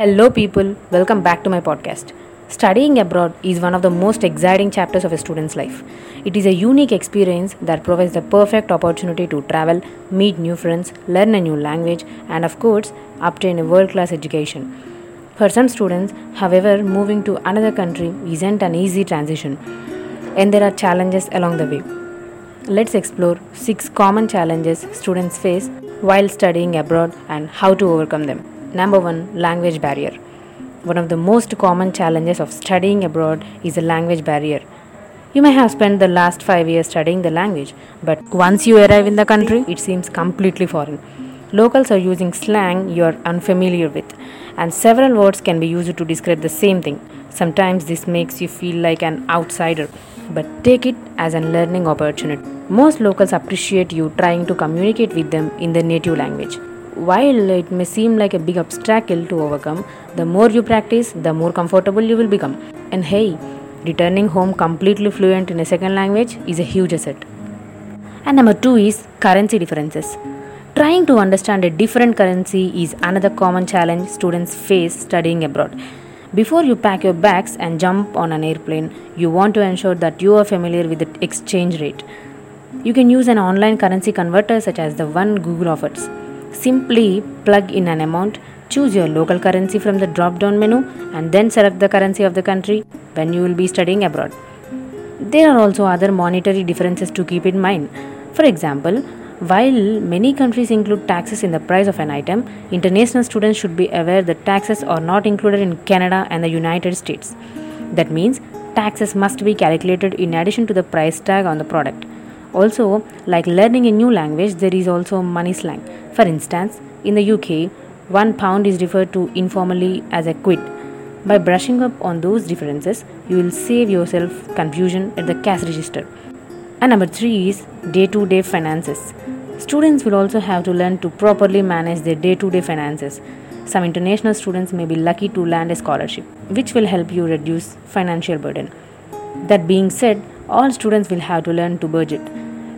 Hello people, welcome back to my podcast. Studying abroad is one of the most exciting chapters of a student's life. It is a unique experience that provides the perfect opportunity to travel, meet new friends, learn a new language, and of course, obtain a world-class education. For some students, however, moving to another country isn't an easy transition, and there are challenges along the way. Let's explore 6 common challenges students face while studying abroad and how to overcome them. Number 1. Language barrier. One of the most common challenges of studying abroad is the language barrier. You may have spent the last 5 years studying the language, but once you arrive in the country, it seems completely foreign. Locals are using slang you are unfamiliar with, and several words can be used to describe the same thing. Sometimes this makes you feel like an outsider, but take it as a learning opportunity. Most locals appreciate you trying to communicate with them in their native language. While it may seem like a big obstacle to overcome, the more you practice, the more comfortable you will become. And hey, returning home completely fluent in a second language is a huge asset. And number 2 is currency differences. Trying to understand a different currency is another common challenge students face studying abroad. Before you pack your bags and jump on an airplane, you want to ensure that you are familiar with the exchange rate. You can use an online currency converter such as the one Google offers. Simply plug in an amount, choose your local currency from the drop-down menu, and then select the currency of the country when you will be studying abroad. There are also other monetary differences to keep in mind. For example, while many countries include taxes in the price of an item, international students should be aware that taxes are not included in Canada and the United States. That means taxes must be calculated in addition to the price tag on the product. Also, like learning a new language, there is also money slang. For instance, in the UK, £1 is referred to informally as a quid. By brushing up on those differences, you will save yourself confusion at the cash register. And number 3 is day-to-day finances. Students will also have to learn to properly manage their day-to-day finances. Some international students may be lucky to land a scholarship, which will help you reduce financial burden. That being said, all students will have to learn to budget.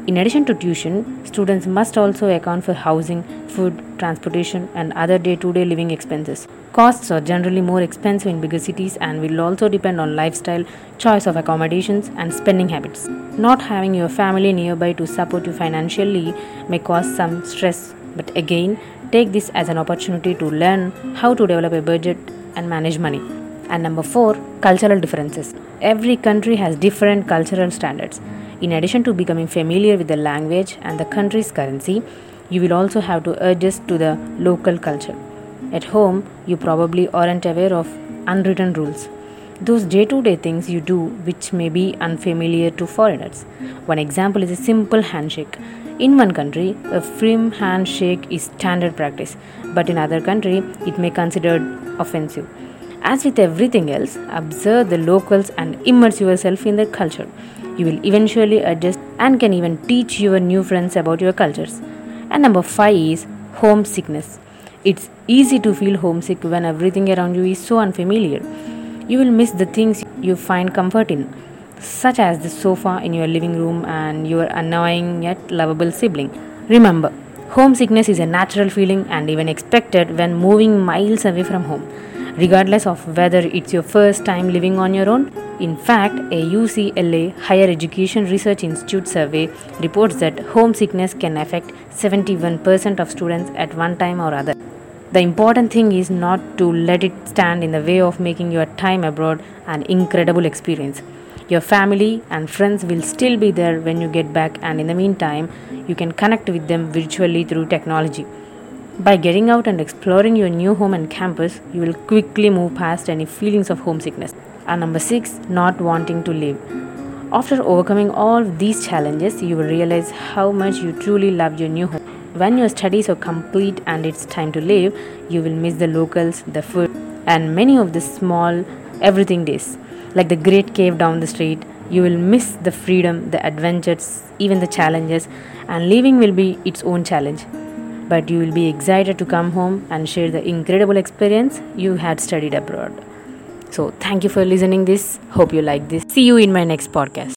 In addition to tuition, students must also account for housing, food, transportation, and other day-to-day living expenses. Costs are generally more expensive in bigger cities and will also depend on lifestyle, choice of accommodations, and spending habits. Not having your family nearby to support you financially may cause some stress, but again, take this as an opportunity to learn how to develop a budget and manage money. And number 4, cultural differences. Every country has different cultural standards. In addition to becoming familiar with the language and the country's currency, you will also have to adjust to the local culture. At home, you probably aren't aware of unwritten rules, those day-to-day things you do which may be unfamiliar to foreigners. One example is a simple handshake. In one country, a firm handshake is standard practice, but in another country, it may be considered offensive. As with everything else, observe the locals and immerse yourself in their culture. You will eventually adjust and can even teach your new friends about your cultures. And number 5 is homesickness. It's easy to feel homesick when everything around you is so unfamiliar. You will miss the things you find comfort in, such as the sofa in your living room and your annoying yet lovable sibling. Remember, homesickness is a natural feeling and even expected when moving miles away from home, regardless of whether it's your first time living on your own. In fact, a UCLA Higher Education Research Institute survey reports that homesickness can affect 71% of students at one time or other. The important thing is not to let it stand in the way of making your time abroad an incredible experience. Your family and friends will still be there when you get back, and in the meantime, you can connect with them virtually through technology. By getting out and exploring your new home and campus, you will quickly move past any feelings of homesickness. And number 6, not wanting to leave. After overcoming all these challenges, you will realize how much you truly love your new home. When your studies are complete and it's time to leave, you will miss the locals, the food, and many of the small everything days, like the great cave down the street. You will miss the freedom, the adventures, even the challenges, and leaving will be its own challenge. But you will be excited to come home and share the incredible experience you had studied abroad. So thank you for listening this. Hope you like this. See you in my next podcast.